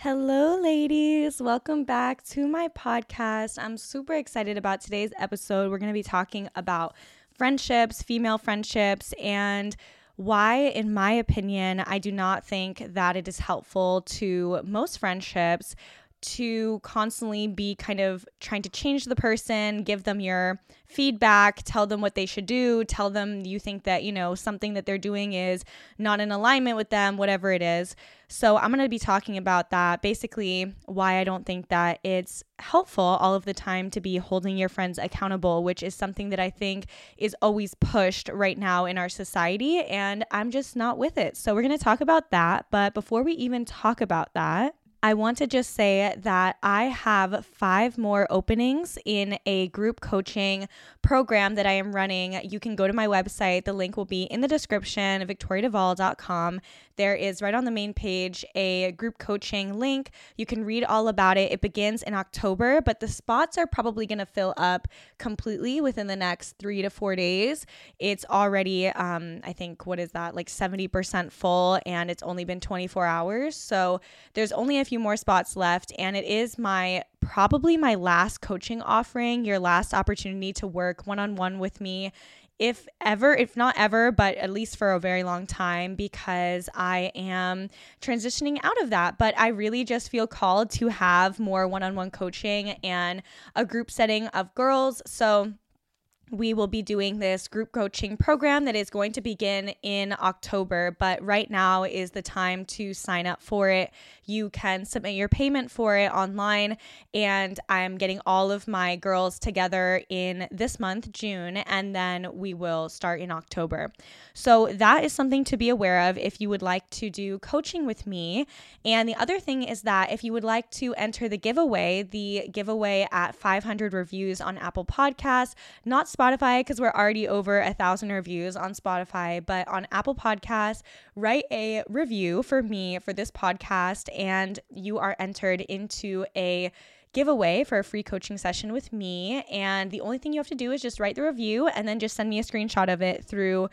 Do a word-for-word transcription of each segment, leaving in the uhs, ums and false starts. Hello, ladies. Welcome back to my podcast. I'm super excited about today's episode. We're going to be talking about friendships, female friendships, and why, in my opinion, I do not think that it is helpful to most friendships to constantly be kind of trying to change the person, give them your feedback, tell them what they should do, tell them you think that, you know, something that they're doing is not in alignment with them, whatever it is. So I'm going to be talking about that, basically why I don't think that it's helpful all of the time to be holding your friends accountable, which is something that I think is always pushed right now in our society, and I'm just not with it. So we're going to talk about that. But before we even talk about that, I want to just say that I have five more openings in a group coaching program that I am running. You can go to my website. The link will be in the description, victoria devall dot com. There is right on the main page a group coaching link. You can read all about it. It begins in October, but the spots are probably going to fill up completely within the next three to four days. It's already, um, I think, what is that, like seventy percent full, and it's only been twenty-four hours. So there's only a few more spots left, and it is my probably my last coaching offering, your last opportunity to work one-on-one with me, if ever, if not ever, but at least for a very long time, because I am transitioning out of that. But I really just feel called to have more one-on-one coaching and a group setting of girls. So we will be doing this group coaching program that is going to begin in October, but right now is the time to sign up for it. You can submit your payment for it online, and I'm getting all of my girls together in this month, June, and then we will start in October. So that is something to be aware of if you would like to do coaching with me. And the other thing is that if you would like to enter the giveaway, the giveaway at five hundred reviews on Apple Podcasts, not Spotify, because we're already over a thousand reviews on Spotify, but on Apple Podcasts, write a review for me for this podcast, and you are entered into a giveaway for a free coaching session with me. And the only thing you have to do is just write the review and then just send me a screenshot of it through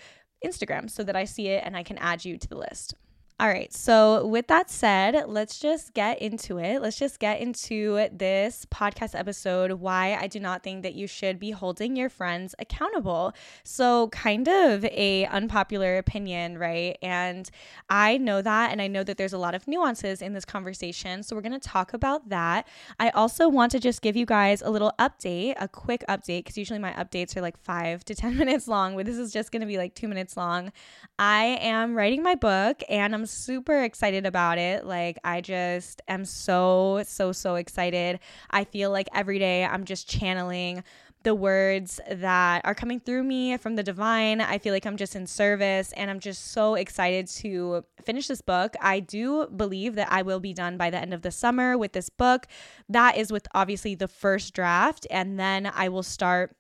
Instagram so that I see it and I can add you to the list. All right, so with that said, let's just get into it. Let's just get into this podcast episode, why I do not think that you should be holding your friends accountable. So kind of a unpopular opinion, right? And I know that, and I know that there's a lot of nuances in this conversation, so we're going to talk about that. I also want to just give you guys a little update, a quick update, because usually my updates are like five to ten minutes long, but this is just going to be like two minutes long. I am writing my book, and I'm super excited about it. Like, I just am so, so, so excited. I feel like every day I'm just channeling the words that are coming through me from the divine. I feel like I'm just in service, and I'm just so excited to finish this book. I do believe that I will be done by the end of the summer with this book. That is with obviously the first draft, and then I will start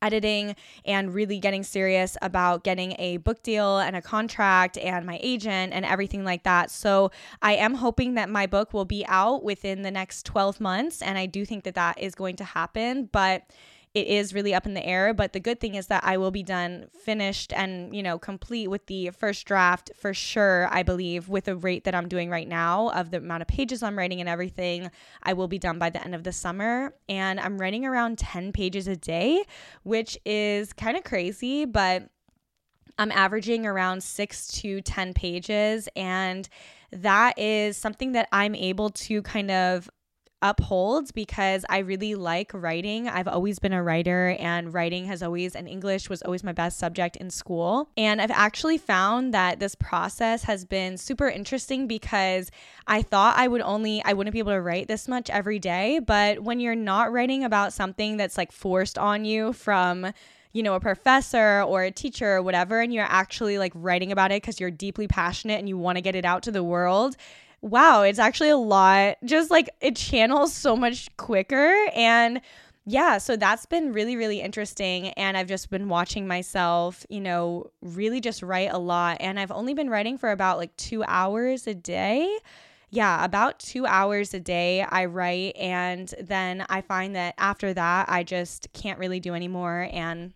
editing and really getting serious about getting a book deal and a contract and my agent and everything like that. So I am hoping that my book will be out within the next twelve months, and I do think that that is going to happen, but it is really up in the air. But the good thing is that I will be done, finished, and, you know, complete with the first draft for sure. I believe with the rate that I'm doing right now of the amount of pages I'm writing and everything, I will be done by the end of the summer. And I'm writing around ten pages a day, which is kind of crazy, but I'm averaging around six to ten pages. And that is something that I'm able to kind of upholds because I really like writing. I've always been a writer, and writing has always, and English was always my best subject in school. And I've actually found that this process has been super interesting because I thought I would only, I wouldn't be able to write this much every day. But when you're not writing about something that's like forced on you from, you know, a professor or a teacher or whatever, and you're actually like writing about it because you're deeply passionate and you want to get it out to the world, wow, it's actually a lot. Just like it channels so much quicker. And yeah, so that's been really, really interesting. And I've just been watching myself, you know, really just write a lot. And I've only been writing for about like two hours a day. Yeah, about two hours a day I write. And then I find that after that, I just can't really do anymore. And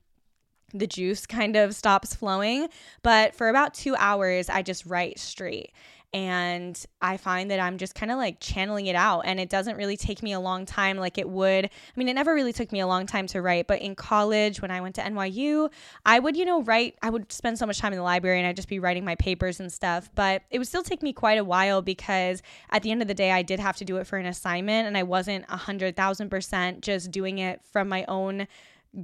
the juice kind of stops flowing. But for about two hours, I just write straight. And I find that I'm just kind of like channeling it out, and it doesn't really take me a long time like it would. I mean, it never really took me a long time to write, but in college when I went to N Y U, I would, you know, write, I would spend so much time in the library and I'd just be writing my papers and stuff, but it would still take me quite a while because at the end of the day, I did have to do it for an assignment, and I wasn't a hundred thousand percent just doing it from my own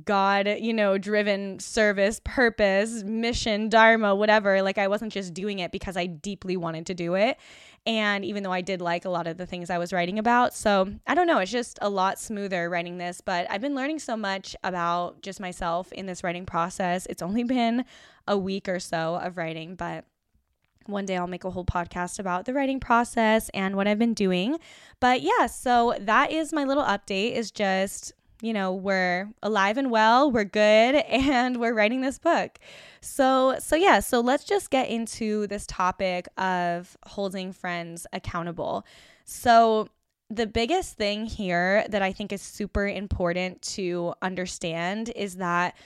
God, you know, driven service, purpose, mission, dharma, whatever. Like I wasn't just doing it because I deeply wanted to do it. And even though I did like a lot of the things I was writing about. So I don't know, it's just a lot smoother writing this, but I've been learning so much about just myself in this writing process. It's only been a week or so of writing, but one day I'll make a whole podcast about the writing process and what I've been doing. But yeah, so that is my little update, is just, you know, we're alive and well, we're good, and we're writing this book. So, so yeah, so let's just get into this topic of holding friends accountable. So the biggest thing here that I think is super important to understand is that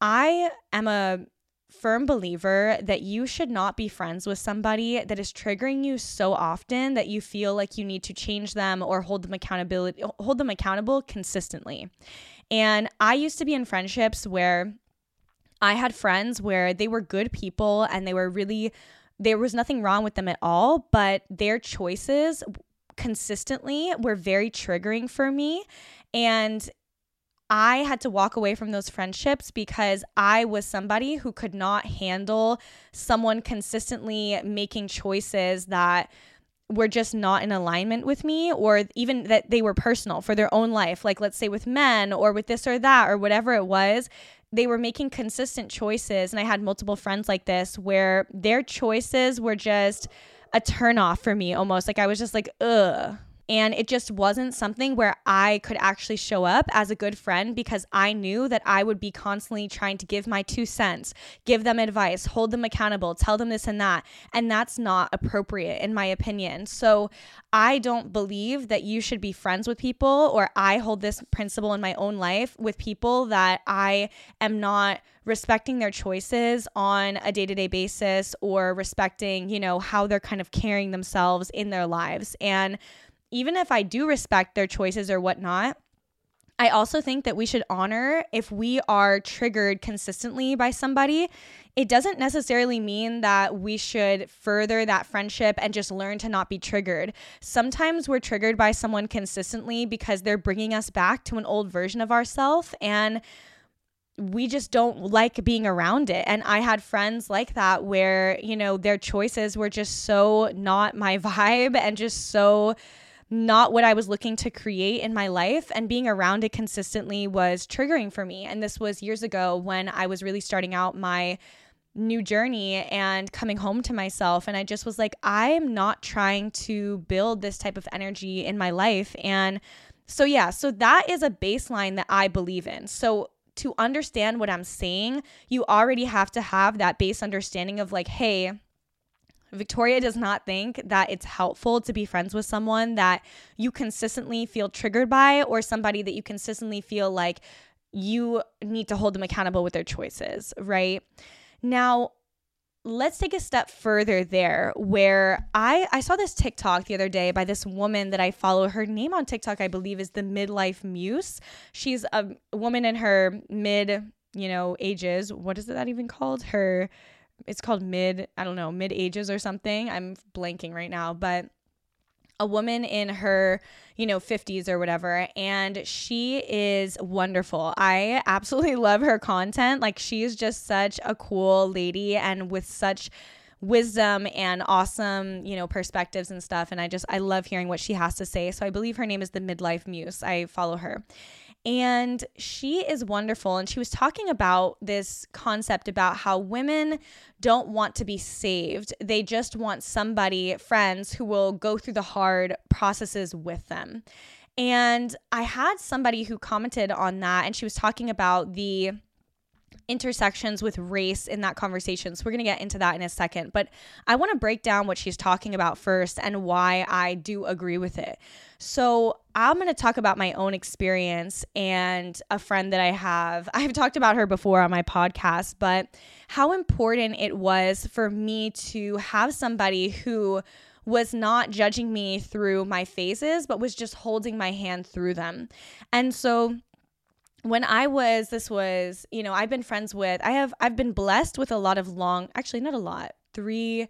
I am a firm believer that you should not be friends with somebody that is triggering you so often that you feel like you need to change them or hold them accountability, hold them accountable consistently. And I used to be in friendships where I had friends where they were good people and they were really, there was nothing wrong with them at all, but their choices consistently were very triggering for me. And I had to walk away from those friendships because I was somebody who could not handle someone consistently making choices that were just not in alignment with me, or even that they were personal for their own life. Like let's say with men or with this or that or whatever it was, they were making consistent choices. And I had multiple friends like this where their choices were just a turnoff for me almost. Like I was just like, ugh. And it just wasn't something where I could actually show up as a good friend because I knew that I would be constantly trying to give my two cents, give them advice, hold them accountable, tell them this and that. And that's not appropriate in my opinion. So I don't believe that you should be friends with people, or I hold this principle in my own life with people that I am not respecting their choices on a day-to-day basis, or respecting, you know, how they're kind of carrying themselves in their lives. And even if I do respect their choices or whatnot, I also think that we should honor if we are triggered consistently by somebody. It doesn't necessarily mean that we should further that friendship and just learn to not be triggered. Sometimes we're triggered by someone consistently because they're bringing us back to an old version of ourselves, and we just don't like being around it. And I had friends like that where, you know, their choices were just so not my vibe and just so not what I was looking to create in my life, and being around it consistently was triggering for me. And this was years ago when I was really starting out my new journey and coming home to myself. And I just was like, I am not trying to build this type of energy in my life. And so, yeah, so that is a baseline that I believe in. So to understand what I'm saying, you already have to have that base understanding of like, hey, Victoria does not think that it's helpful to be friends with someone that you consistently feel triggered by, or somebody that you consistently feel like you need to hold them accountable with their choices, right? Now, let's take a step further there, where I, I saw this TikTok the other day by this woman that I follow. Her name on TikTok, I believe, is the Midlife Muse. She's a woman in her mid, you know, ages. What is that even called? Her... It's called mid, I don't know, mid ages or something. I'm blanking right now, but a woman in her, you know, fifties or whatever. And she is wonderful. I absolutely love her content. Like she is just such a cool lady, and with such wisdom and awesome, you know, perspectives and stuff. And I just, I love hearing what she has to say. So I believe her name is the Midlife Muse. I follow her. And she is wonderful. And she was talking about this concept about how women don't want to be saved. They just want somebody, friends, who will go through the hard processes with them. And I had somebody who commented on that, and she was talking about the intersections with race in that conversation. So we're going to get into that in a second, but I want to break down what she's talking about first and why I do agree with it. So I'm going to talk about my own experience and a friend that I have. I've talked about her before on my podcast, but how important it was for me to have somebody who was not judging me through my phases, but was just holding my hand through them. And so when I was, this was, you know, I've been friends with, I have, I've been blessed with a lot of long, actually not a lot, three,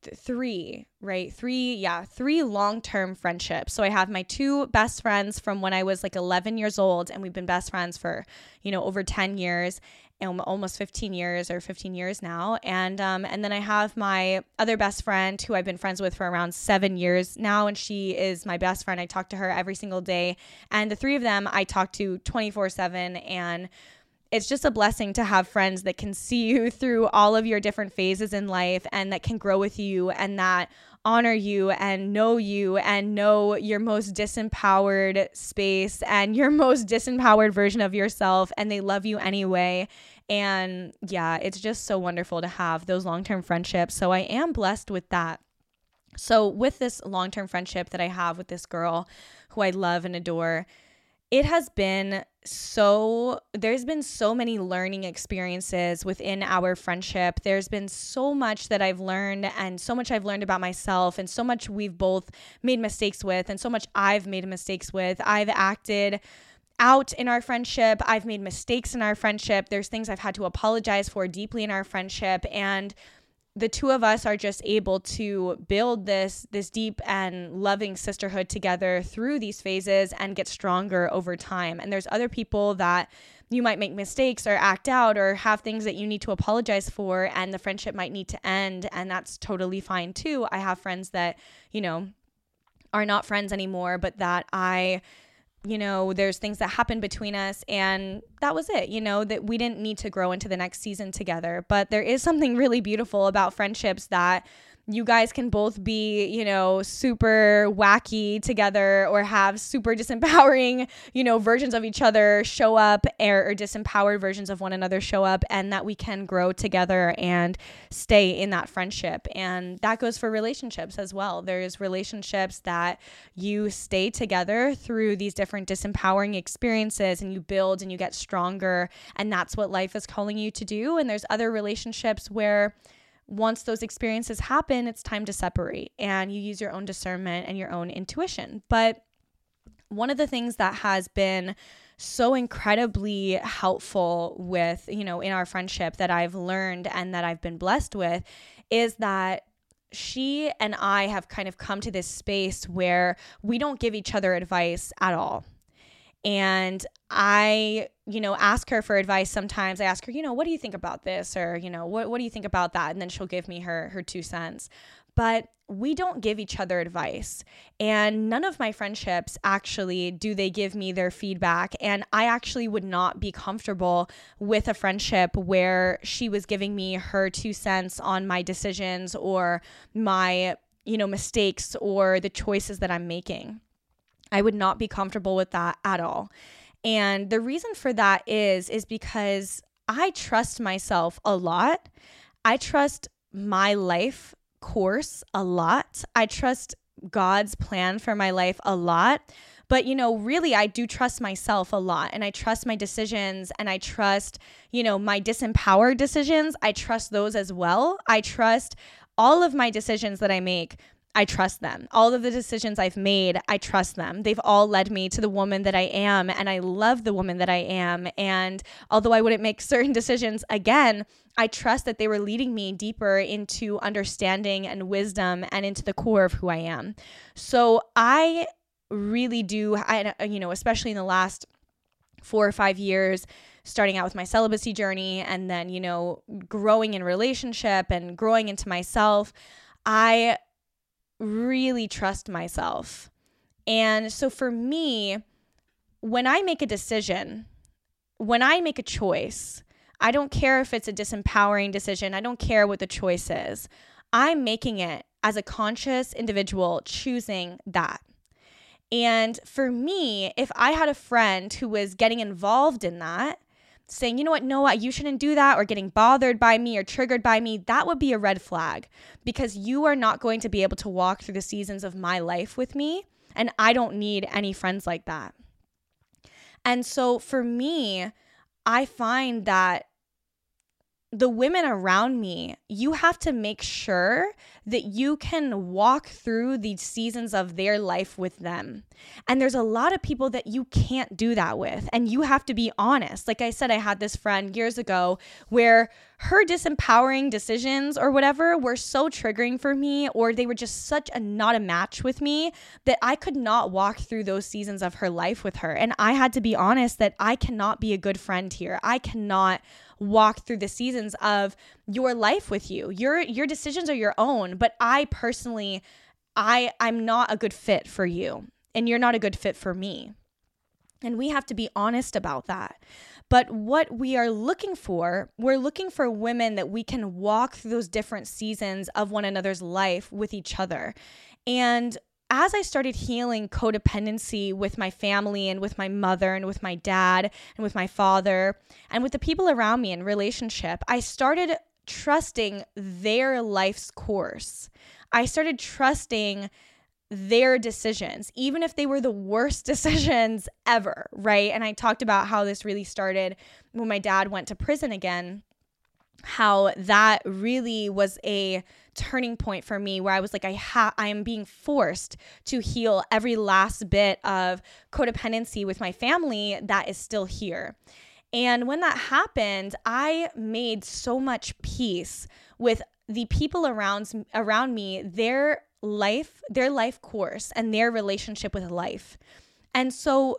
th- three, right? Three, yeah, three long-term friendships. So I have my two best friends from when I was like eleven years old, and we've been best friends for, you know, over ten years. Almost fifteen years or fifteen years now. And um, and then I have my other best friend who I've been friends with for around seven years now. And she is my best friend. I talk to her every single day. And the three of them I talk to twenty-four seven. And it's just a blessing to have friends that can see you through all of your different phases in life and that can grow with you and that honor you and know you and know your most disempowered space and your most disempowered version of yourself, and they love you anyway. And yeah, it's just so wonderful to have those long-term friendships. So I am blessed with that. So with this long-term friendship that I have with this girl who I love and adore, it has been so, there's been so many learning experiences within our friendship. There's been so much that I've learned and so much I've learned about myself and so much we've both made mistakes with and so much I've made mistakes with. I've acted out in our friendship. I've made mistakes in our friendship. There's things I've had to apologize for deeply in our friendship. And the two of us are just able to build this this deep and loving sisterhood together through these phases and get stronger over time. And there's other people that you might make mistakes or act out or have things that you need to apologize for, and the friendship might need to end, and that's totally fine too. I have friends that, you know, are not friends anymore, but that I... you know, there's things that happened between us and that was it, you know, that we didn't need to grow into the next season together. But there is something really beautiful about friendships that you guys can both be, you know, super wacky together or have super disempowering, you know, versions of each other show up or, or disempowered versions of one another show up, and that we can grow together and stay in that friendship. And that goes for relationships as well. There's relationships that you stay together through these different disempowering experiences and you build and you get stronger, and that's what life is calling you to do. And there's other relationships where once those experiences happen, it's time to separate and you use your own discernment and your own intuition. But one of the things that has been so incredibly helpful with, you know, in our friendship that I've learned and that I've been blessed with is that she and I have kind of come to this space where we don't give each other advice at all. And I, you know, ask her for advice sometimes. I ask her, you know, what do you think about this? Or, you know, what what do you think about that? And then she'll give me her her two cents. But we don't give each other advice. And none of my friendships actually do they give me their feedback. And I actually would not be comfortable with a friendship where she was giving me her two cents on my decisions or my, you know, mistakes or the choices that I'm making. I would not be comfortable with that at all. And the reason for that is, is because I trust myself a lot. I trust my life course a lot. I trust God's plan for my life a lot. But, you know, really, I do trust myself a lot, and I trust my decisions, and I trust, you know, my disempowered decisions. I trust those as well. I trust all of my decisions that I make. I trust them. All of the decisions I've made, I trust them. They've all led me to the woman that I am, and I love the woman that I am. And although I wouldn't make certain decisions again, I trust that they were leading me deeper into understanding and wisdom and into the core of who I am. So I really do, I, you know, especially in the last four or five years, starting out with my celibacy journey and then, you know, growing in relationship and growing into myself, I really trust myself. And so for me, when I make a decision, when I make a choice, I don't care if it's a disempowering decision. I don't care what the choice is. I'm making it as a conscious individual, choosing that. And for me, if I had a friend who was getting involved in that, saying, you know what, Noah, you shouldn't do that, or getting bothered by me or triggered by me, that would be a red flag, because you are not going to be able to walk through the seasons of my life with me, and I don't need any friends like that. And so for me, I find that the women around me, you have to make sure that you can walk through the seasons of their life with them. And there's a lot of people that you can't do that with, and you have to be honest. Like I said, I had this friend years ago where her disempowering decisions or whatever were so triggering for me, or they were just such a not a match with me, that I could not walk through those seasons of her life with her. And I had to be honest that I cannot be a good friend here. I cannot walk through the seasons of your life with you. Your your decisions are your own, but I personally, I I'm not a good fit for you, and you're not a good fit for me. And we have to be honest about that. But what we are looking for, we're looking for women that we can walk through those different seasons of one another's life with each other. And as I started healing codependency with my family and with my mother and with my dad and with my father and with the people around me in relationship, I started trusting their life's course. I started trusting their decisions, even if they were the worst decisions ever, right? And I talked about how this really started when my dad went to prison again, how that really was a turning point for me, where I was like, I ha- I am being forced to heal every last bit of codependency with my family that is still here. And when that happened, I made so much peace with the people around around me, their life, their life course, and their relationship with life. And so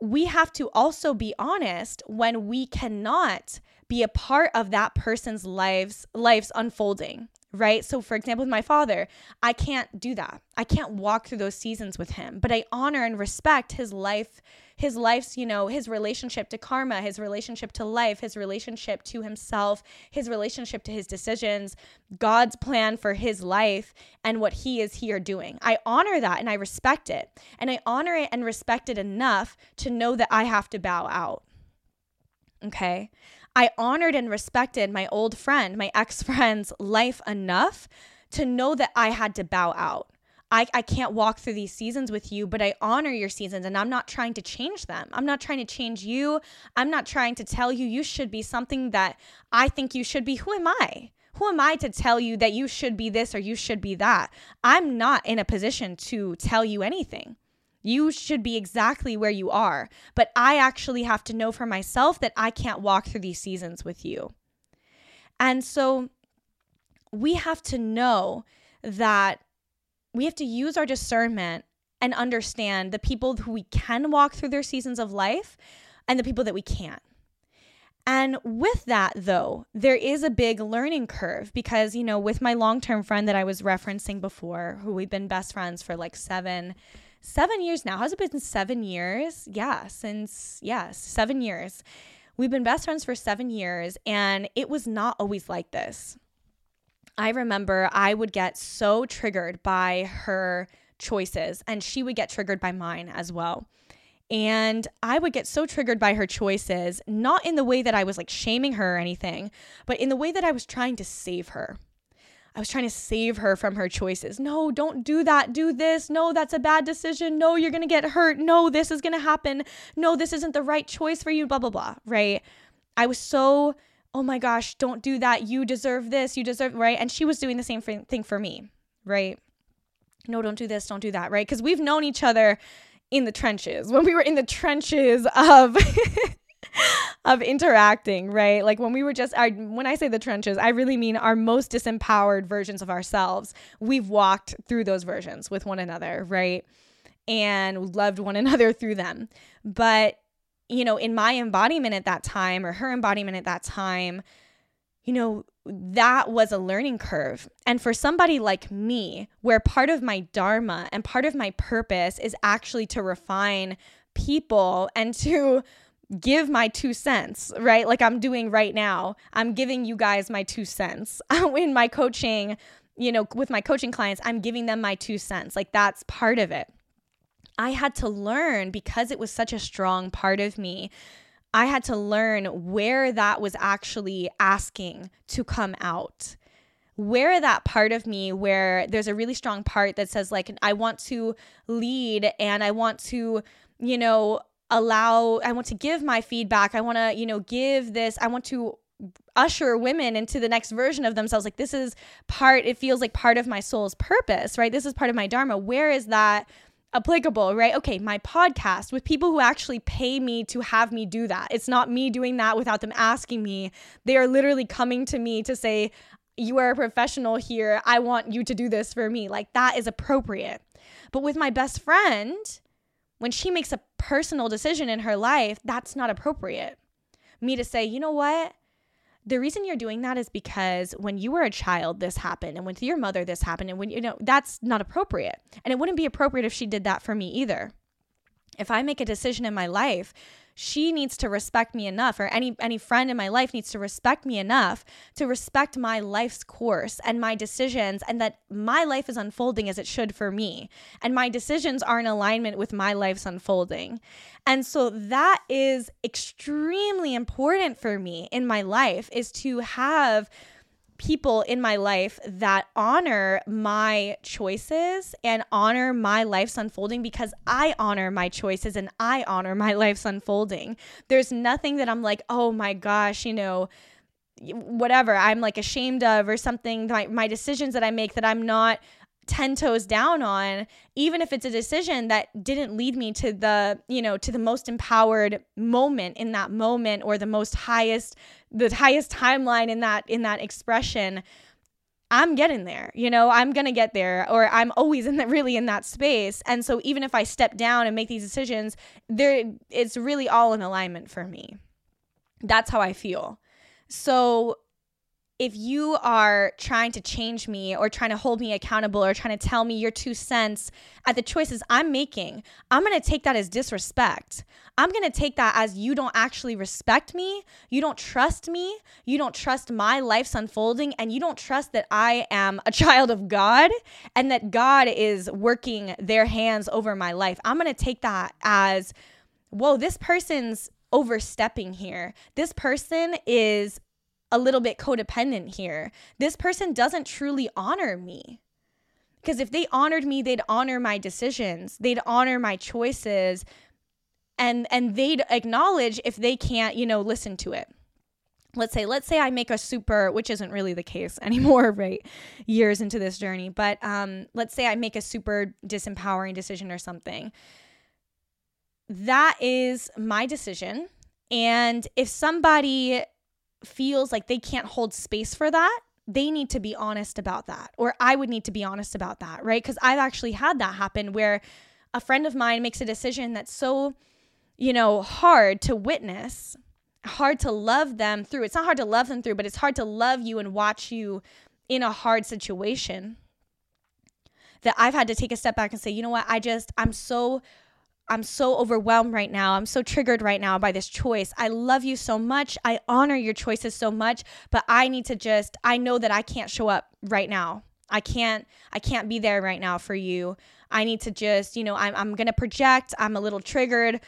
we have to also be honest when we cannot be a part of that person's lives, lives unfolding, right? So for example, with my father, I can't do that. I can't walk through those seasons with him, but I honor and respect his life, his life's, you know, his relationship to karma, his relationship to life, his relationship to himself, his relationship to his decisions, God's plan for his life, and what he is here doing. I honor that and I respect it. And I honor it and respect it enough to know that I have to bow out. Okay? I honored and respected my old friend, my ex-friend's life enough to know that I had to bow out. I, I can't walk through these seasons with you, but I honor your seasons, and I'm not trying to change them. I'm not trying to change you. I'm not trying to tell you you should be something that I think you should be. Who am I? Who am I to tell you that you should be this or you should be that? I'm not in a position to tell you anything. You should be exactly where you are, but I actually have to know for myself that I can't walk through these seasons with you. And so we have to know that we have to use our discernment and understand the people who we can walk through their seasons of life and the people that we can't. And with that, though, there is a big learning curve because, you know, with my long-term friend that I was referencing before, who we've been best friends for like seven Seven years now. Has it been seven years? Yeah, since, yes, seven years. We've been best friends for seven years, and it was not always like this. I remember I would get so triggered by her choices, and she would get triggered by mine as well. And I would get so triggered by her choices, not in the way that I was like shaming her or anything, but in the way that I was trying to save her. I was trying to save her from her choices. No, don't do that. Do this. No, that's a bad decision. No, you're going to get hurt. No, this is going to happen. No, this isn't the right choice for you, blah, blah, blah, right? I was so, oh my gosh, don't do that. You deserve this. You deserve, right? And she was doing the same thing for me, right? No, don't do this. Don't do that, right? Because we've known each other in the trenches. When we were in the trenches of... of interacting, right? Like when we were just, our, when I say the trenches, I really mean our most disempowered versions of ourselves. We've walked through those versions with one another, right? And loved one another through them. But you know, in my embodiment at that time, or her embodiment at that time, you know, that was a learning curve. And for somebody like me, where part of my dharma and part of my purpose is actually to refine people and to give my two cents, right? Like I'm doing right now, I'm giving you guys my two cents in my coaching, you know, with my coaching clients, I'm giving them my two cents. Like that's part of it. I had to learn, because it was such a strong part of me, I had to learn where that was actually asking to come out, where that part of me, where there's a really strong part that says like, I want to lead and I want to, you know, allow, I want to give my feedback. I want to, you know, give this, I want to usher women into the next version of themselves. Like this is part, it feels like part of my soul's purpose, right? This is part of my dharma. Where is that applicable, right? Okay, my podcast with people who actually pay me to have me do that. It's not me doing that without them asking me. They are literally coming to me to say, you are a professional here. I want you to do this for me. Like that is appropriate. But with my best friend, when she makes a personal decision in her life, that's not appropriate. Me to say, you know what? The reason you're doing that is because when you were a child, this happened, and with your mother, this happened, and when you know, that's not appropriate. And it wouldn't be appropriate if she did that for me either. If I make a decision in my life, she needs to respect me enough, or any any friend in my life needs to respect me enough to respect my life's course and my decisions, and that my life is unfolding as it should for me, and my decisions are in alignment with my life's unfolding. And so that is extremely important for me in my life, is to have people in my life that honor my choices and honor my life's unfolding, because I honor my choices and I honor my life's unfolding. There's nothing that I'm like, oh my gosh, you know, whatever, I'm like ashamed of or something, my, my decisions that I make that I'm not ten toes down on, even if it's a decision that didn't lead me to the, you know, to the most empowered moment in that moment, or the most highest, the highest timeline in that, in that expression. I'm getting there, you know, I'm going to get there, or I'm always in the, really in that space. And so even if I step down and make these decisions, there, it's really all in alignment for me. That's how I feel. So if you are trying to change me, or trying to hold me accountable, or trying to tell me your two cents at the choices I'm making, I'm going to take that as disrespect. I'm going to take that as you don't actually respect me, you don't trust me, you don't trust my life's unfolding, and you don't trust that I am a child of God and that God is working their hands over my life. I'm going to take that as, whoa, this person's overstepping here. This person is a little bit codependent here. This person doesn't truly honor me. Because if they honored me, they'd honor my decisions, they'd honor my choices, and and they'd acknowledge if they can't, you know, listen to it. Let's say, let's say I make a super, which isn't really the case anymore, right? Years into this journey, but um, let's say I make a super disempowering decision or something. That is my decision. And if somebody feels like they can't hold space for that, they need to be honest about that. Or I would need to be honest about that, right? Because I've actually had that happen where a friend of mine makes a decision that's so, you know, hard to witness, hard to love them through. It's not hard to love them through, but it's hard to love you and watch you in a hard situation, that I've had to take a step back and say, you know what, I just, I'm so I'm so overwhelmed right now. I'm so triggered right now by this choice. I love you so much. I honor your choices so much, but I need to just, I know that I can't show up right now. I can't, I can't be there right now for you. I need to just, you know, I'm, I'm going to project. I'm a little triggered.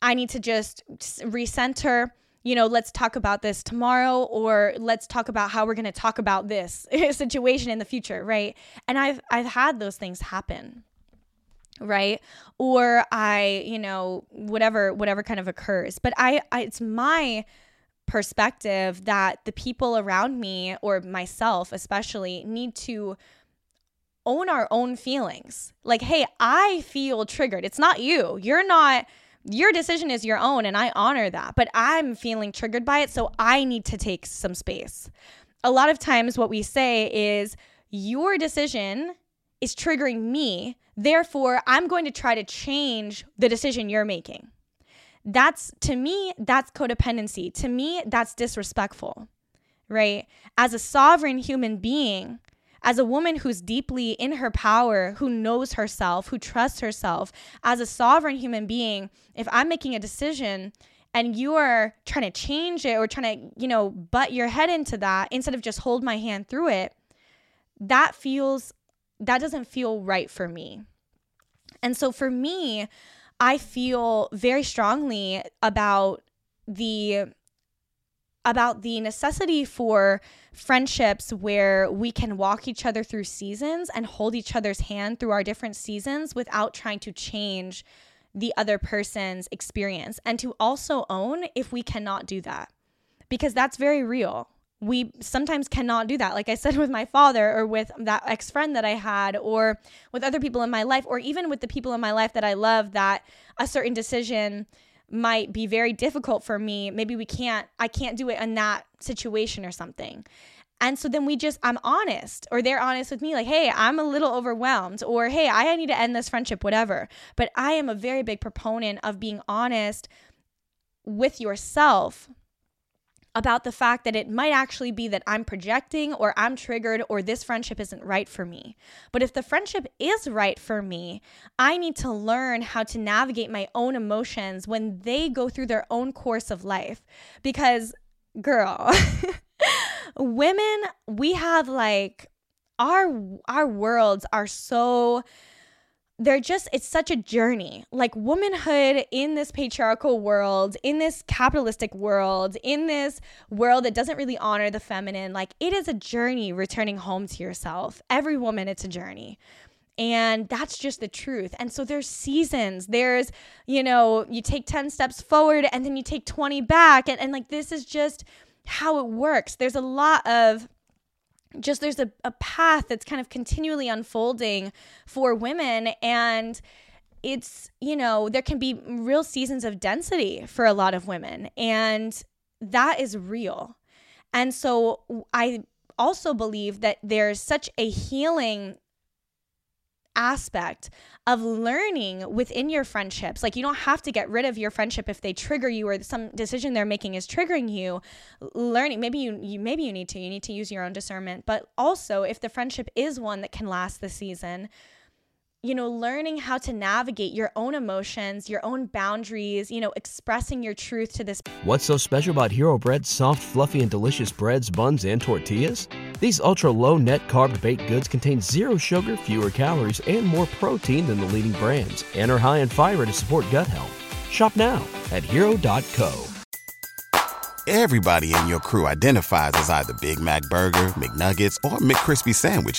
I need to just recenter. You know, let's talk about this tomorrow, or let's talk about how we're going to talk about this situation in the future, right? And I've, I've had those things happen. Right? Or I, you know, whatever, whatever kind of occurs. But I, I, it's my perspective that the people around me, or myself especially, need to own our own feelings. Like, hey, I feel triggered. It's not you. You're not, your decision is your own, and I honor that, but I'm feeling triggered by it. So I need to take some space. A lot of times what we say is, your decision is triggering me, therefore I'm going to try to change the decision you're making. That's, to me, that's codependency. To me, that's disrespectful, right? As a sovereign human being, as a woman who's deeply in her power, who knows herself, who trusts herself, as a sovereign human being, if I'm making a decision and you are trying to change it or trying to, you know, butt your head into that instead of just hold my hand through it, that feels, that doesn't feel right for me. And so for me, I feel very strongly about the about the necessity for friendships where we can walk each other through seasons and hold each other's hand through our different seasons without trying to change the other person's experience, and to also own if we cannot do that, because that's very real. We sometimes cannot do that. Like I said, with my father or with that ex-friend that I had, or with other people in my life, or even with the people in my life that I love, that a certain decision might be very difficult for me. Maybe we can't, I can't do it in that situation or something. And so then we just, I'm honest, or they're honest with me, like, hey, I'm a little overwhelmed, or hey, I need to end this friendship, whatever. But I am a very big proponent of being honest with yourself about the fact that it might actually be that I'm projecting, or I'm triggered, or this friendship isn't right for me. But if the friendship is right for me, I need to learn how to navigate my own emotions when they go through their own course of life. Because, girl, women, we have like, our our worlds are so... They're just, it's such a journey. Like, womanhood in this patriarchal world, in this capitalistic world, in this world that doesn't really honor the feminine, like, it is a journey returning home to yourself. Every woman, it's a journey. And that's just the truth. And so there's seasons. There's, you know, you take ten steps forward and then you take twenty back. And, and like, this is just how it works. There's a lot of just there's a, a path that's kind of continually unfolding for women, and it's, you know, there can be real seasons of density for a lot of women, and that is real. And so I also believe that there's such a healing aspect of learning within your friendships. Like, you don't have to get rid of your friendship if they trigger you, or some decision they're making is triggering you. Learning, maybe you, you maybe you need to you need to use your own discernment, but also if the friendship is one that can last the season, you know, learning how to navigate your own emotions, your own boundaries, you know, expressing your truth to this. What's so special about Hero Bread's soft, fluffy, and delicious breads, buns, and tortillas? These ultra-low net-carb baked goods contain zero sugar, fewer calories, and more protein than the leading brands, and are high in fiber to support gut health. Shop now at hero dot co. Everybody in your crew identifies as either Big Mac Burger, McNuggets, or McCrispy Sandwich,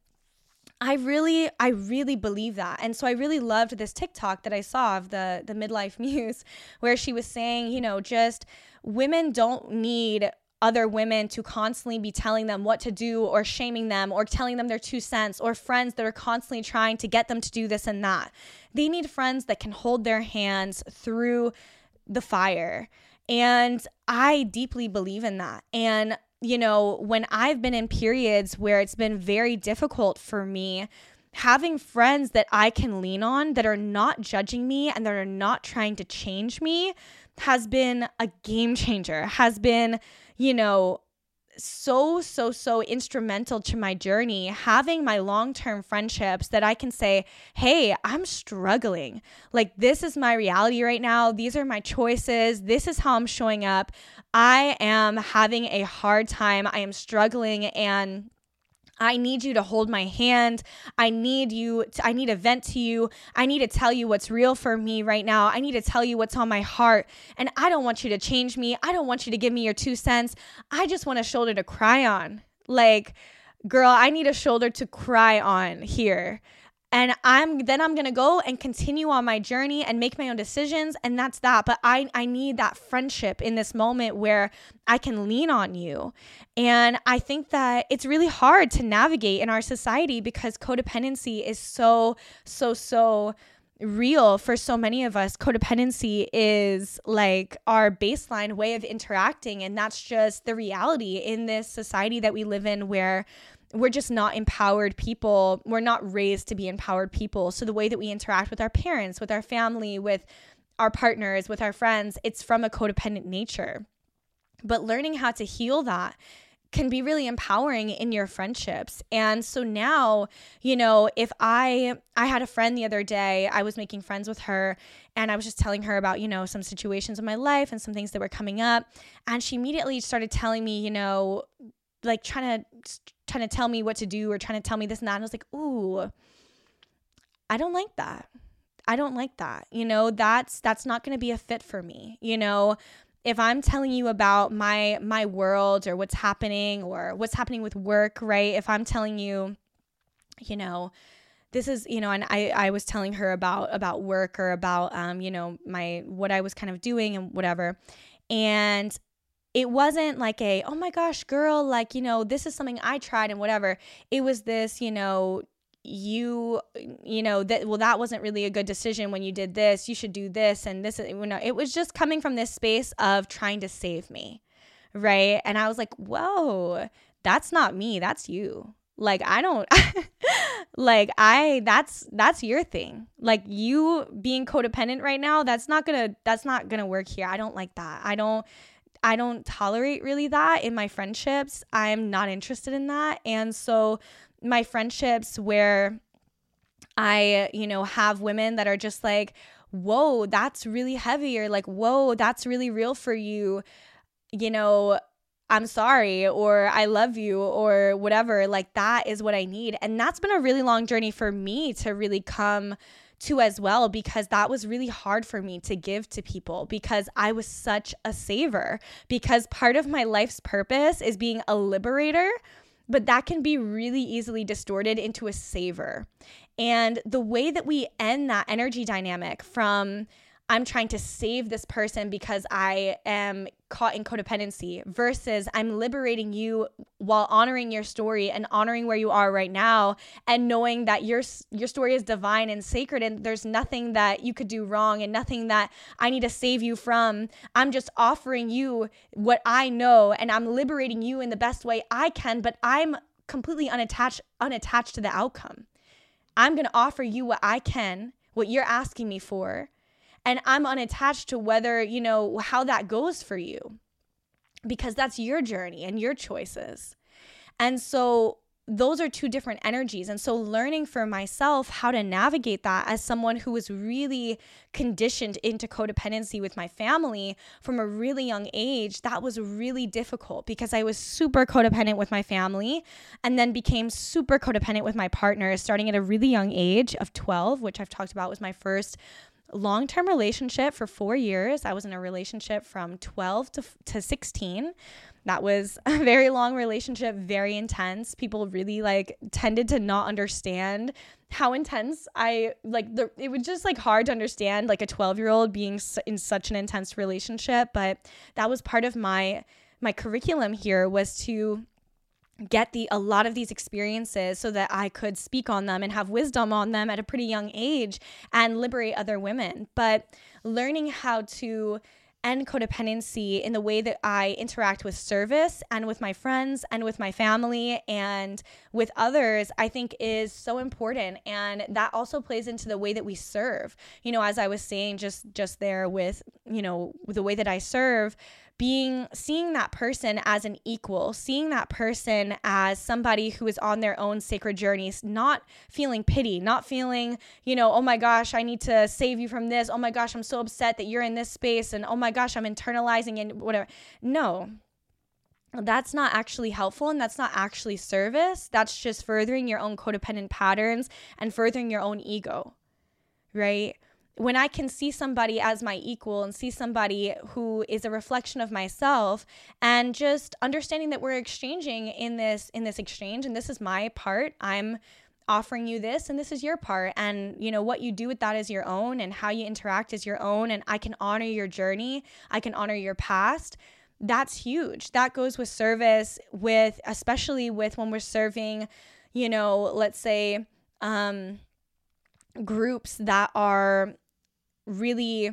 I really, I really believe that. And so I really loved this TikTok that I saw of the, the Midlife Muse, where she was saying, you know, just women don't need other women to constantly be telling them what to do, or shaming them, or telling them their two cents, or friends that are constantly trying to get them to do this and that. They need friends that can hold their hands through the fire. And I deeply believe in that. And, you know, when I've been in periods where it's been very difficult for me, having friends that I can lean on, that are not judging me and that are not trying to change me, has been a game changer, has been, you know, so, so, so instrumental to my journey. Having my long-term friendships that I can say, hey, I'm struggling. Like, this is my reality right now. These are my choices. This is how I'm showing up. I am having a hard time. I am struggling, and I need you to hold my hand. I need you to, I need to vent to you. I need to tell you what's real for me right now. I need to tell you what's on my heart. And I don't want you to change me. I don't want you to give me your two cents. I just want a shoulder to cry on. Like, girl, I need a shoulder to cry on here. And I'm then I'm going to go and continue on my journey and make my own decisions. And that's that. But I, I need that friendship in this moment where I can lean on you. And I think that it's really hard to navigate in our society because codependency is so, so, so real for so many of us. Codependency is like our baseline way of interacting. And that's just the reality in this society that we live in where we're just not empowered people. We're not raised to be empowered people. So the way that we interact with our parents, with our family, with our partners, with our friends, it's from a codependent nature. But learning how to heal that can be really empowering in your friendships. And so now, you know, if I, I had a friend the other day, I was making friends with her and I was just telling her about, you know, some situations in my life and some things that were coming up. And she immediately started telling me, you know, like trying to trying to tell me what to do or trying to tell me this and that. And I was like, ooh, I don't like that. I don't like that. You know, that's that's not going to be a fit for me. You know, if I'm telling you about my my world or what's happening or what's happening with work, right? If I'm telling you, you know, this is, you know, and I, I was telling her about about work or about, um, you know, my what I was kind of doing and whatever. And it wasn't like a, oh my gosh, girl, like, you know, this is something I tried and whatever. It was this, you know, you, you know, that, well, that wasn't really a good decision when you did this, you should do this. And this, you know, it was just coming from this space of trying to save me. Right. And I was like, whoa, that's not me. That's you. Like, I don't, like, I, that's, that's your thing. Like, you being codependent right now, that's not gonna, that's not gonna work here. I don't like that. I don't. I don't tolerate really that in my friendships. I'm not interested in that. And so my friendships where I, you know, have women that are just like, whoa, that's really heavy, or like, whoa, that's really real for you, you know, I'm sorry, or I love you, or whatever, like that is what I need. And that's been a really long journey for me to really come too as well, because that was really hard for me to give to people because I was such a saver, because part of my life's purpose is being a liberator, but that can be really easily distorted into a saver. And the way that we end that energy dynamic from I'm trying to save this person because I am caught in codependency versus I'm liberating you while honoring your story and honoring where you are right now and knowing that your your story is divine and sacred and there's nothing that you could do wrong and nothing that I need to save you from. I'm just offering you what I know and I'm liberating you in the best way I can, but I'm completely unattached, unattached to the outcome. I'm going to offer you what I can, what you're asking me for, and I'm unattached to whether, you know, how that goes for you, because that's your journey and your choices. And so those are two different energies. And so learning for myself how to navigate that as someone who was really conditioned into codependency with my family from a really young age, that was really difficult because I was super codependent with my family and then became super codependent with my partner starting at a really young age of twelve, which I've talked about was my first long-term relationship for four years. I was in a relationship from twelve to, to sixteen. That was a very long relationship, very intense. People really like tended to not understand how intense I like the, it was just like hard to understand like a twelve year old being in such an intense relationship. But that was part of my, my curriculum here was to get the a lot of these experiences so that I could speak on them and have wisdom on them at a pretty young age and liberate other women. But learning how to end codependency in the way that I interact with service and with my friends and with my family and with others, I think is so important. And that also plays into the way that we serve. You know, as I was saying just just there with, you know, the way that I serve, being, seeing that person as an equal, seeing that person as somebody who is on their own sacred journeys, not feeling pity, not feeling, you know, oh my gosh, I need to save you from this. Oh my gosh, I'm so upset that you're in this space. And oh my gosh, I'm internalizing and whatever. No, that's not actually helpful. And that's not actually service. That's just furthering your own codependent patterns and furthering your own ego, right? When I can see somebody as my equal and see somebody who is a reflection of myself and just understanding that we're exchanging in this in this exchange, and this is my part. I'm offering you this, and this is your part. And, you know, what you do with that is your own, and how you interact is your own. And I can honor your journey. I can honor your past. That's huge. That goes with service, with, especially with when we're serving, you know, let's say um, groups that are really,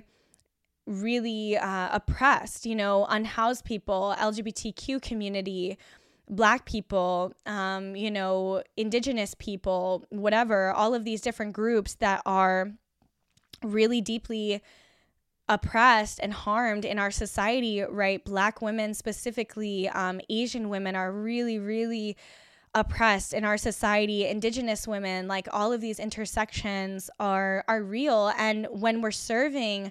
really uh, oppressed, you know, unhoused people, L G B T Q community, Black people, um, you know, Indigenous people, whatever, all of these different groups that are really deeply oppressed and harmed in our society, right? Black women specifically, um, Asian women are really, really oppressed in our society. Indigenous women, like all of these intersections are are real. And when we're serving,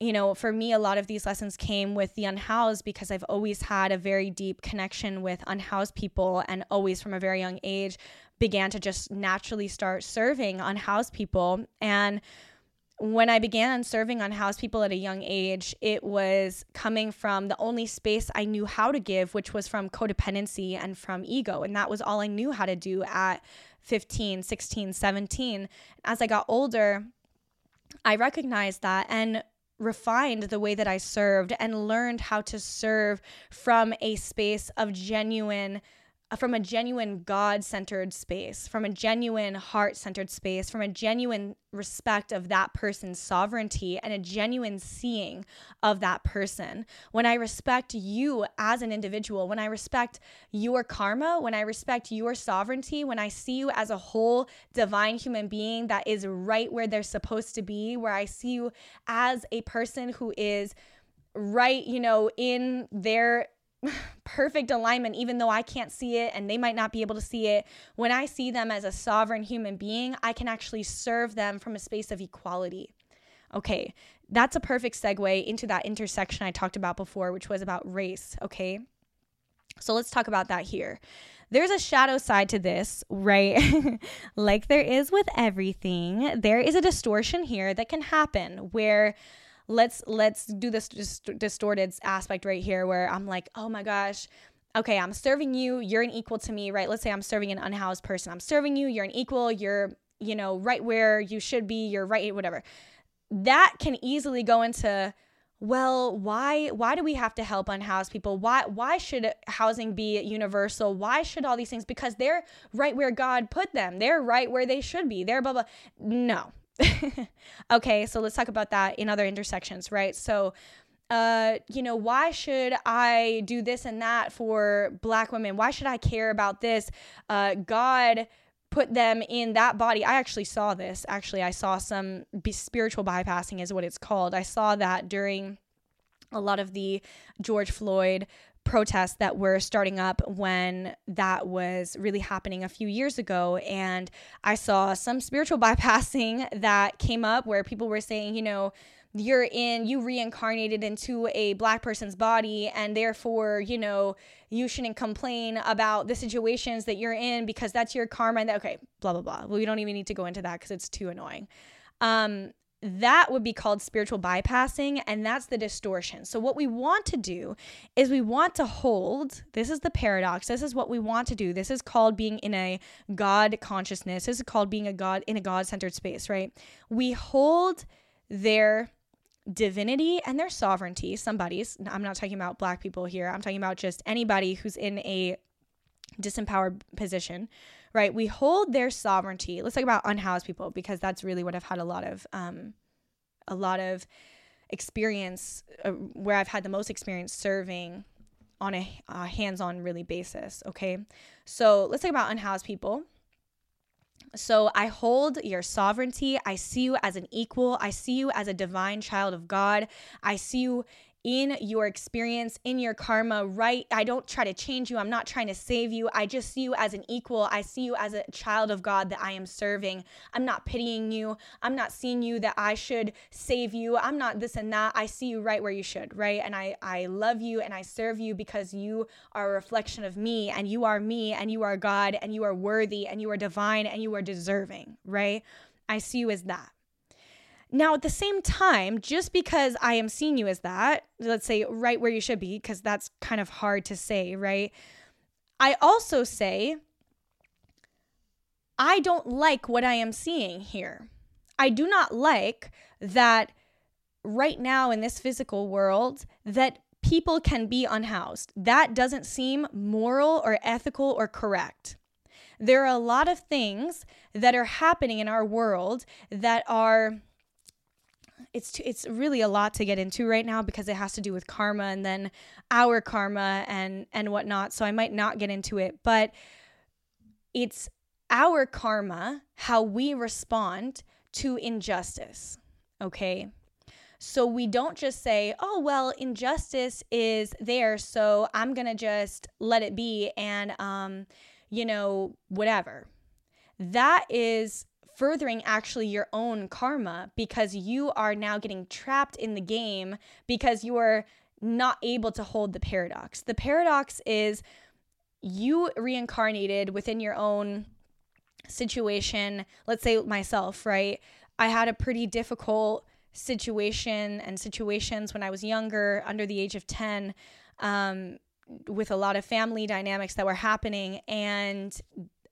you know, for me, a lot of these lessons came with the unhoused, because I've always had a very deep connection with unhoused people, and always from a very young age began to just naturally start serving unhoused people. And when I began serving unhoused people at a young age, it was coming from the only space I knew how to give, which was from codependency and from ego. And that was all I knew how to do at fifteen, sixteen, seventeen. As I got older, I recognized that and refined the way that I served, and learned how to serve from a space of genuine from a genuine God-centered space, from a genuine heart-centered space, from a genuine respect of that person's sovereignty, and a genuine seeing of that person. When I respect you as an individual, when I respect your karma, when I respect your sovereignty, when I see you as a whole divine human being that is right where they're supposed to be, where I see you as a person who is right, you know, in their perfect alignment, even though I can't see it and they might not be able to see it. When I see them as a sovereign human being, I can actually serve them from a space of equality. Okay, that's a perfect segue into that intersection I talked about before, which was about race. Okay, so let's talk about that here. There's a shadow side to this, right? Like there is with everything, there is a distortion here that can happen where Let's let's do this dist- distorted aspect right here, where I'm like, oh my gosh, okay, I'm serving you, you're an equal to me, right? Let's say I'm serving an unhoused person. I'm serving you, you're an equal, you're, you know, right where you should be, you're right, whatever. That can easily go into, well, why why do we have to help unhoused people? Why why should housing be universal? Why should all these things? Because they're right where God put them. They're right where they should be. They're blah, blah. No. Okay, so let's talk about that in other intersections, right? So, uh, you know, why should I do this and that for Black women? Why should I care about this? Uh, God put them in that body. I actually saw this. Actually, I saw some b- spiritual bypassing is what it's called. I saw that during a lot of the George Floyd protests that were starting up when that was really happening a few years ago. And I saw some spiritual bypassing that came up where people were saying, you know, you're in, you reincarnated into a Black person's body, and therefore, you know, you shouldn't complain about the situations that you're in because that's your karma. And that, okay, blah, blah, blah. We don't even need to go into that because it's too annoying. Um, That would be called spiritual bypassing, and that's the distortion. So what we want to do is we want to hold, this is the paradox, this is what we want to do. This is called being in a God consciousness. This is called being a God in a God-centered space, right? We hold their divinity and their sovereignty. Somebody's, I'm not talking about Black people here. I'm talking about just anybody who's in a disempowered position, right? We hold their sovereignty. Let's talk about unhoused people because that's really what I've had a lot of, um, a lot of experience uh, where I've had the most experience serving on a uh, hands-on really basis. Okay. So let's talk about unhoused people. So I hold your sovereignty. I see you as an equal. I see you as a divine child of God. I see you in your experience, in your karma, right? I don't try to change you. I'm not trying to save you. I just see you as an equal. I see you as a child of God that I am serving. I'm not pitying you. I'm not seeing you that I should save you. I'm not this and that. I see you right where you should, right? And I, I love you and I serve you because you are a reflection of me, and you are me, and you are God, and you are worthy, and you are divine, and you are deserving, right? I see you as that. Now, at the same time, just because I am seeing you as that, let's say right where you should be, because that's kind of hard to say, right? I also say, I don't like what I am seeing here. I do not like that right now in this physical world that people can be unhoused. That doesn't seem moral or ethical or correct. There are a lot of things that are happening in our world that are, it's too, it's really a lot to get into right now because it has to do with karma and then our karma and, and whatnot. So I might not get into it, but it's our karma, how we respond to injustice, okay? So we don't just say, oh, well, injustice is there, so I'm going to just let it be and, um, you know, whatever. That is furthering actually your own karma because you are now getting trapped in the game because you are not able to hold the paradox. The paradox is you reincarnated within your own situation. Let's say myself, right? I had a pretty difficult situation and situations when I was younger, under the age of ten, um, with a lot of family dynamics that were happening. And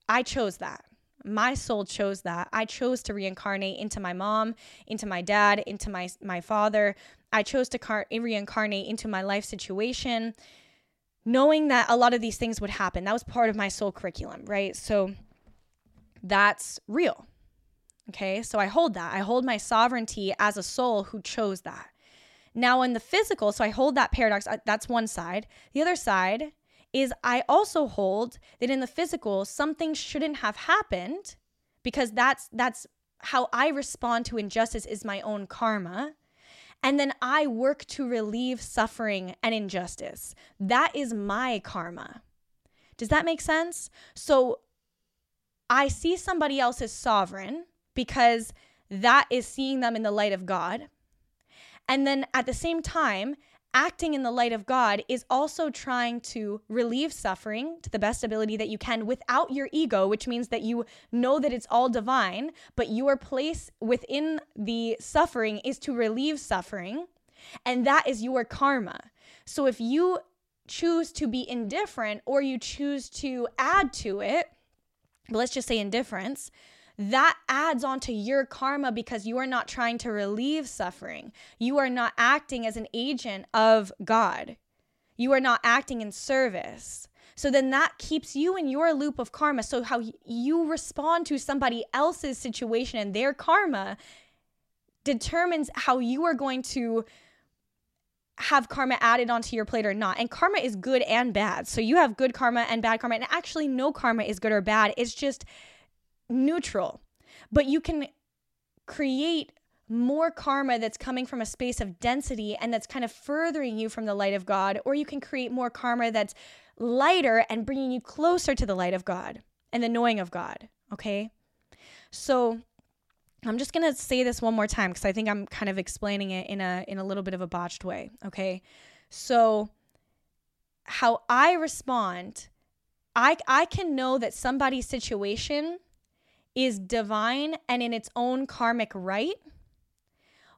I chose that. My soul chose that. I chose to reincarnate into my mom, into my dad, into my, my father. I chose to car- reincarnate into my life situation, knowing that a lot of these things would happen. That was part of my soul curriculum, right? So that's real. Okay, so I hold that. I hold my sovereignty as a soul who chose that. Now in the physical, so I hold that paradox. That's one side. The other side is I also hold that in the physical, something shouldn't have happened because that's that's how I respond to injustice is my own karma. And then I work to relieve suffering and injustice. That is my karma. Does that make sense? So I see somebody else as sovereign, because that is seeing them in the light of God. And then at the same time, acting in the light of God is also trying to relieve suffering to the best ability that you can without your ego, which means that you know that it's all divine, but your place within the suffering is to relieve suffering, and that is your karma. So if you choose to be indifferent or you choose to add to it, but let's just say indifference, that adds on to your karma because you are not trying to relieve suffering. You are not acting as an agent of God. You are not acting in service. So then that keeps you in your loop of karma. So how you respond to somebody else's situation and their karma determines how you are going to have karma added onto your plate or not. And karma is good and bad. So you have good karma and bad karma. And actually no karma is good or bad. It's just neutral, but you can create more karma that's coming from a space of density and that's kind of furthering you from the light of God, or you can create more karma that's lighter and bringing you closer to the light of God and the knowing of God, okay? So I'm just going to say this one more time because I think I'm kind of explaining it in a in a little bit of a botched way, okay? So how I respond, I I can know that somebody's situation is divine and in its own karmic right,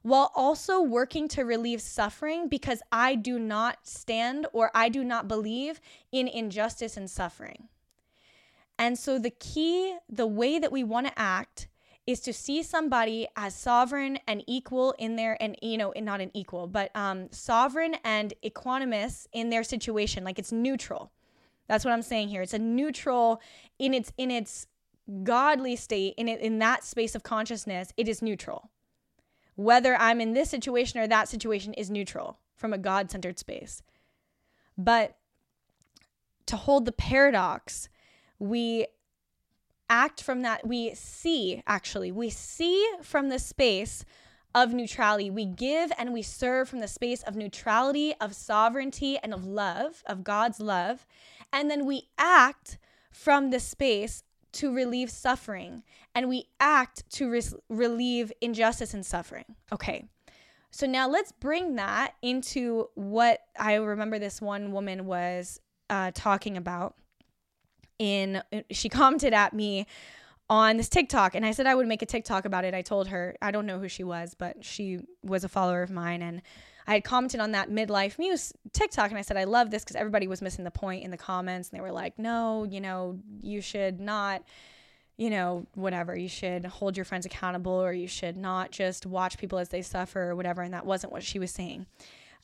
while also working to relieve suffering because I do not stand or I do not believe in injustice and suffering. And so the key, the way that we want to act is to see somebody as sovereign and equal in their, and you know, not an equal, but um, sovereign and equanimous in their situation. Like it's neutral. That's what I'm saying here. It's a neutral in its, in its, godly state, in it, in that space of consciousness, it is neutral. Whether I'm in this situation or that situation is neutral from a God-centered space. But to hold the paradox, we act from that, we see, actually, we see from the space of neutrality. We give and we serve from the space of neutrality, of sovereignty, and of love, of God's love. And then we act from the space to relieve suffering, and we act to re- relieve injustice and suffering. Okay, so now let's bring that into what I remember this one woman was uh, talking about. In she commented at me on this TikTok, and I said I would make a TikTok about it. I told her, I don't know who she was, but she was a follower of mine, and I had commented on that Midlife Muse TikTok, and I said, I love this because everybody was missing the point in the comments, and they were like, no, you know, you should not you know, whatever, you should hold your friends accountable, or you should not just watch people as they suffer or whatever. And that wasn't what she was saying.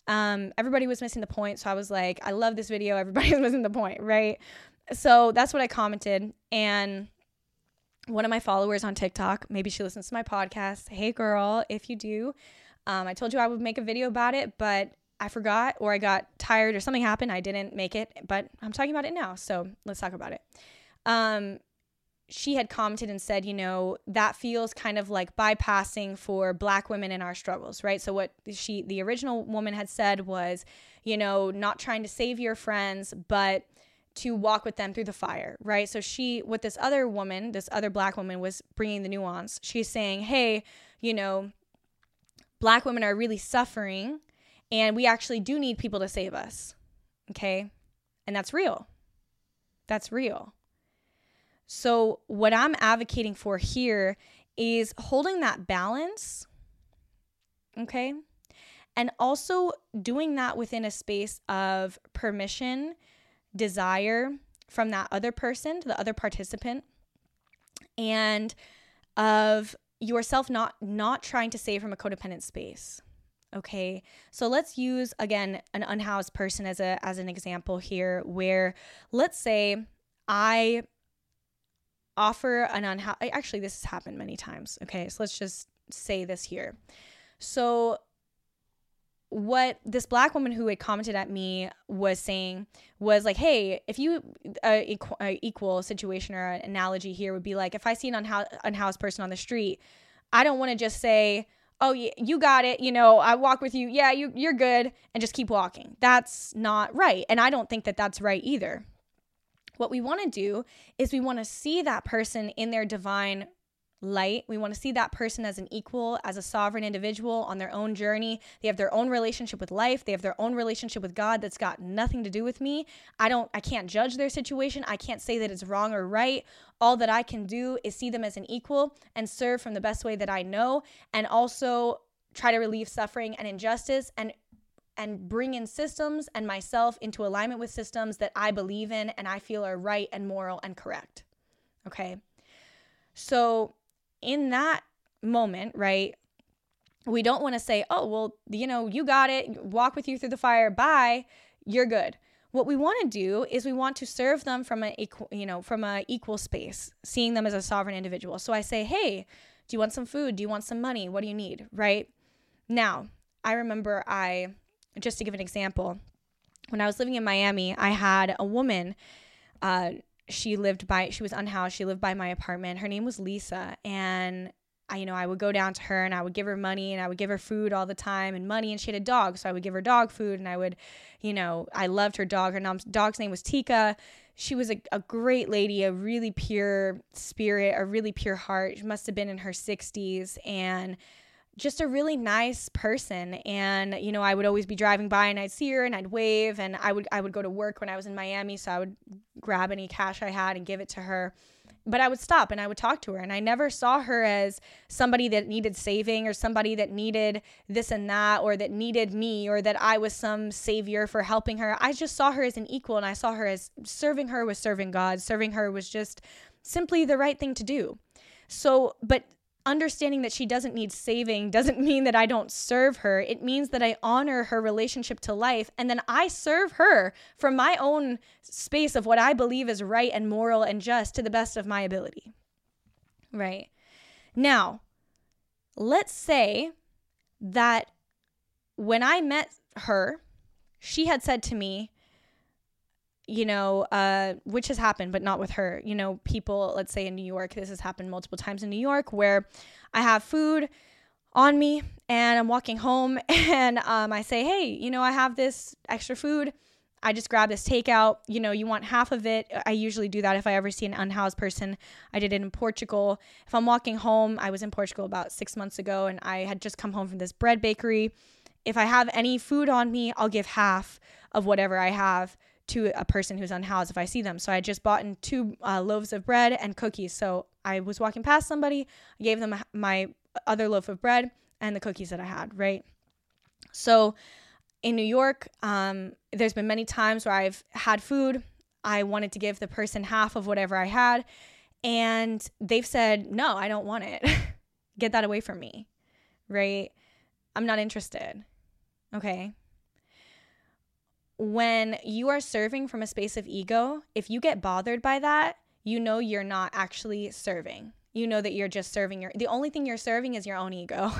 Um, everybody was missing the point. So I was like, I love this video. Everybody's missing the point, right? So that's what I commented. And one of my followers on TikTok, maybe she listens to my podcast. Hey girl, if you do, um, I told you I would make a video about it, but I forgot, or I got tired, or something happened. I didn't make it, but I'm talking about it now. So let's talk about it. Um, she had commented and said, you know, that feels kind of like bypassing for Black women in our struggles, right? So what she, the original woman, had said was, you know, not trying to save your friends, but to walk with them through the fire, right? So she, what this other woman, this other Black woman, was bringing the nuance. She's saying, hey, you know, Black women are really suffering, and we actually do need people to save us, okay? And that's real. That's real. So what I'm advocating for here is holding that balance, okay? And also doing that within a space of permission, desire from that other person, to the other participant, and of yourself not not trying to save from a codependent space, okay? So let's use, again, an unhoused person as a as an example here, where let's say I offer an unhoused, actually this has happened many times, okay, so let's just say this here. So what this Black woman who had commented at me was saying was like, hey, if you, uh, equal, uh, equal situation or an analogy here would be like, if I see an unha- unhoused person on the street, I don't want to just say, oh, yeah, you got it, you know, I walk with you, yeah, you, you're good, and just keep walking. That's not right, and I don't think that that's right either. What we want to do is we want to see that person in their divine light. We want to see that person as an equal, as a sovereign individual on their own journey. They have their own relationship with life. They have their own relationship with God that's got nothing to do with me. I don't, I can't judge their situation. I can't say that it's wrong or right. All that I can do is see them as an equal and serve from the best way that I know, and also try to relieve suffering and injustice, and and bring in systems and myself into alignment with systems that I believe in and I feel are right and moral and correct, okay? So in that moment, right, we don't want to say, oh, well, you know, you got it, walk with you through the fire, bye, you're good. What we want to do is we want to serve them from a equal, you know, from a equal space, seeing them as a sovereign individual. So I say, hey, do you want some food? Do you want some money? What do you need, right? Now, I remember I... just to give an example, when I was living in Miami, I had a woman, uh, she lived by, she was unhoused, she lived by my apartment. Her name was Lisa. And I, you know, I would go down to her and I would give her money and I would give her food all the time and money, and she had a dog. So I would give her dog food, and I would, you know, I loved her dog. Her mom's, dog's name was Tika. She was a, a great lady, a really pure spirit, a really pure heart. She must have been in her sixties, and just a really nice person. And, you know, I would always be driving by and I'd see her and I'd wave, and I would, I would go to work when I was in Miami. So I would grab any cash I had and give it to her, but I would stop and I would talk to her. And I never saw her as somebody that needed saving, or somebody that needed this and that, or that needed me, or that I was some savior for helping her. I just saw her as an equal. And I saw her as serving her was serving God. Serving her was just simply the right thing to do. So, but understanding that she doesn't need saving doesn't mean that I don't serve her. It means that I honor her relationship to life, and then I serve her from my own space of what I believe is right and moral and just, to the best of my ability, right? Now, let's say that when I met her, she had said to me, you know, uh, which has happened, but not with her, you know, people, let's say in New York, this has happened multiple times in New York, where I have food on me and I'm walking home, and um, I say, hey, you know, I have this extra food. I just grabbed this takeout. You know, you want half of it. I usually do that if I ever see an unhoused person. I did it in Portugal. If I'm walking home, I was in Portugal about six months ago, and I had just come home from this bread bakery. If I have any food on me, I'll give half of whatever I have to a person who's unhoused if I see them. So I just bought in two uh, loaves of bread and cookies. So I was walking past somebody, I gave them my other loaf of bread and the cookies that I had, right? So in New York, um, there's been many times where I've had food. I wanted to give the person half of whatever I had, And they've said, no, I don't want it. Get that away from me, right? I'm not interested, okay? When you are serving from a space of ego, if you get bothered by that, you know you're not actually serving. You know that you're just serving your, the only thing you're serving is your own ego.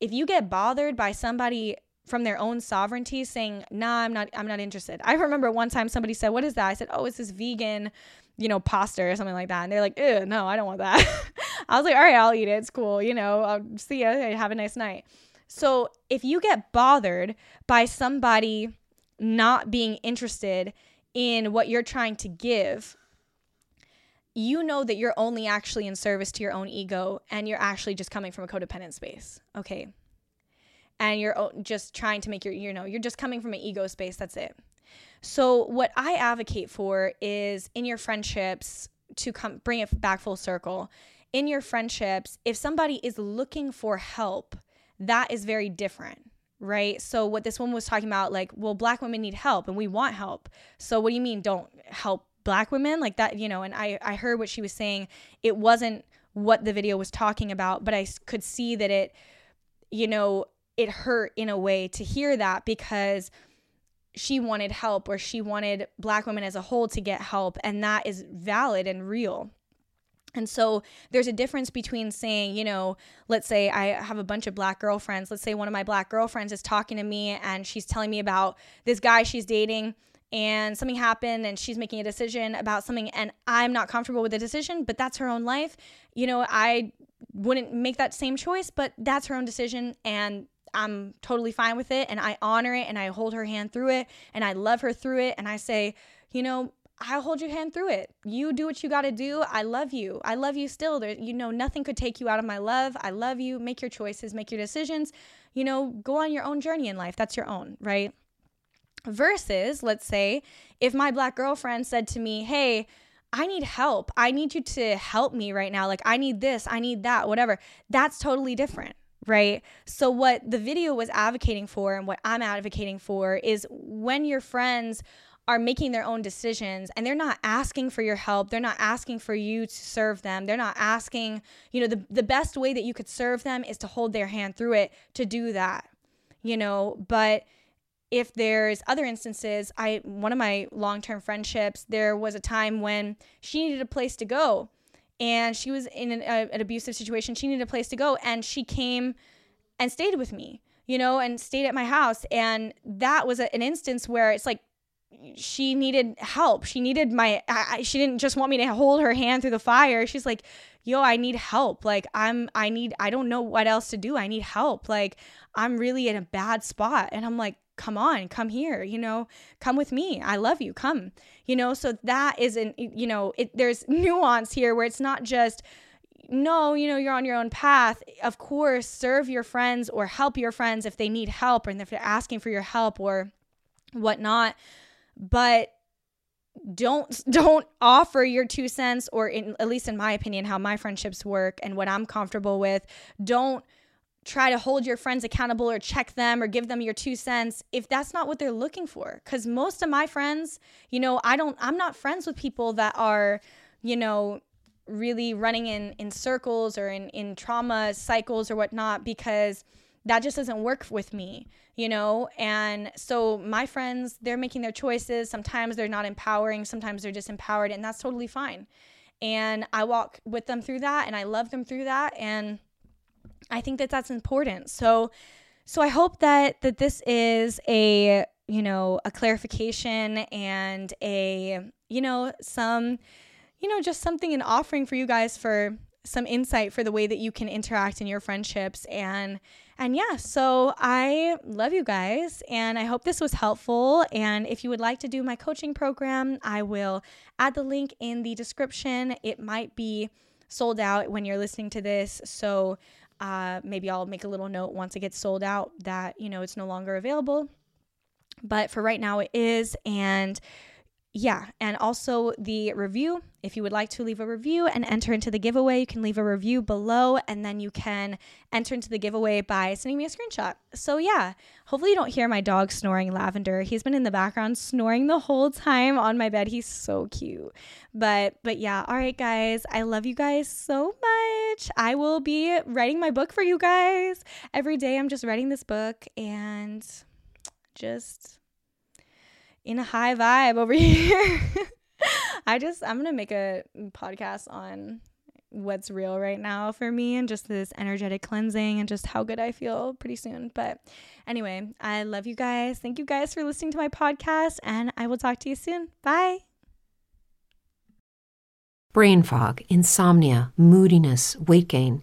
If you get bothered by somebody from their own sovereignty saying, nah, I'm not, I'm not interested. I remember one time somebody said, what is that? I said, oh, it's this vegan, you know, pasta or something like that. And they're like, ew, no, I don't want that. I was like, all right, I'll eat it. It's cool. You know, I'll see you. Have a nice night. So if you get bothered by somebody not being interested in what you're trying to give, you know that you're only actually in service to your own ego and you're actually just coming from a codependent space, okay? And you're just trying to make your, you know, you're just coming from an ego space, that's it. So what I advocate for is in your friendships, to come bring it back full circle, in your friendships, if somebody is looking for help, that is very different, right? So what this woman was talking about, like, well, Black women need help and we want help. So what do you mean don't help Black women? Like that, you know, and I, I heard what she was saying. It wasn't what the video was talking about, but I could see that it, you know, it hurt in a way to hear that because she wanted help or she wanted Black women as a whole to get help. And that is valid and real. And so there's a difference between saying, you know, let's say I have a bunch of Black girlfriends. Let's say one of my Black girlfriends is talking to me and she's telling me about this guy she's dating and something happened and she's making a decision about something and I'm not comfortable with the decision, but that's her own life. You know, I wouldn't make that same choice, but that's her own decision and I'm totally fine with it and I honor it and I hold her hand through it and I love her through it and I say, you know, I'll hold your hand through it. You do what you got to do. I love you. I love you still. There, you know, nothing could take you out of my love. I love you. Make your choices, make your decisions, you know, go on your own journey in life. That's your own, right? Versus, let's say, if my Black girlfriend said to me, hey, I need help. I need you to help me right now. Like I need this, I need that, whatever. That's totally different. Right? So what the video was advocating for and what I'm advocating for is when your friends are making their own decisions and they're not asking for your help, they're not asking for you to serve them, they're not asking, you know, the, the best way that you could serve them is to hold their hand through it, to do that, you know, but if there's other instances, I, one of my long-term friendships, there was a time when she needed a place to go. And she was in an, uh, an abusive situation. She needed a place to go. And she came and stayed with me, you know, and stayed at my house. And that was a, an instance where it's like she needed help. She needed my, I, she didn't just want me to hold her hand through the fire. She's like, yo, I need help. Like I'm, I need, I don't know what else to do. I need help. Like I'm really in a bad spot. And I'm like, come on, come here, you know, come with me. I love you. Come, you know, so that isn't, you know, it, there's nuance here where it's not just, no, you know, you're on your own path. Of course, serve your friends or help your friends if they need help or if they're asking for your help or whatnot. But don't, don't offer your two cents or in, at least in my opinion, how my friendships work and what I'm comfortable with. Don't try to hold your friends accountable or check them or give them your two cents if that's not what they're looking for. Because most of my friends, you know, I don't, I'm not friends with people that are, you know, really running in, in circles or in, in trauma cycles or whatnot, because that just doesn't work with me, you know? And so my friends, they're making their choices. Sometimes they're not empowering. Sometimes they're disempowered, and that's totally fine. And I walk with them through that and I love them through that. And I think that that's important. So, so I hope that, that this is a, you know, a clarification and a, you know, some, you know, just something an offering for you guys for some insight for the way that you can interact in your friendships. And, and yeah, so I love you guys and I hope this was helpful. And if you would like to do my coaching program, I will add the link in the description. It might be sold out when you're listening to this. So, Uh, maybe I'll make a little note once it gets sold out that, you know, it's no longer available. But for right now it is. And yeah, and also the review. If you would like to leave a review and enter into the giveaway, you can leave a review below, and then you can enter into the giveaway by sending me a screenshot. So yeah, hopefully you don't hear my dog snoring Lavender. He's been in the background snoring the whole time on my bed. He's so cute. But but yeah, all right, guys, I love you guys so much. I will be writing my book for you guys. Every day I'm just writing this book and just in a high vibe over here. I just, I'm going to make a podcast on what's real right now for me and just this energetic cleansing and just how good I feel pretty soon. But anyway, I love you guys. Thank you guys for listening to my podcast, and I will talk to you soon. Bye. Brain fog, insomnia, moodiness, weight gain.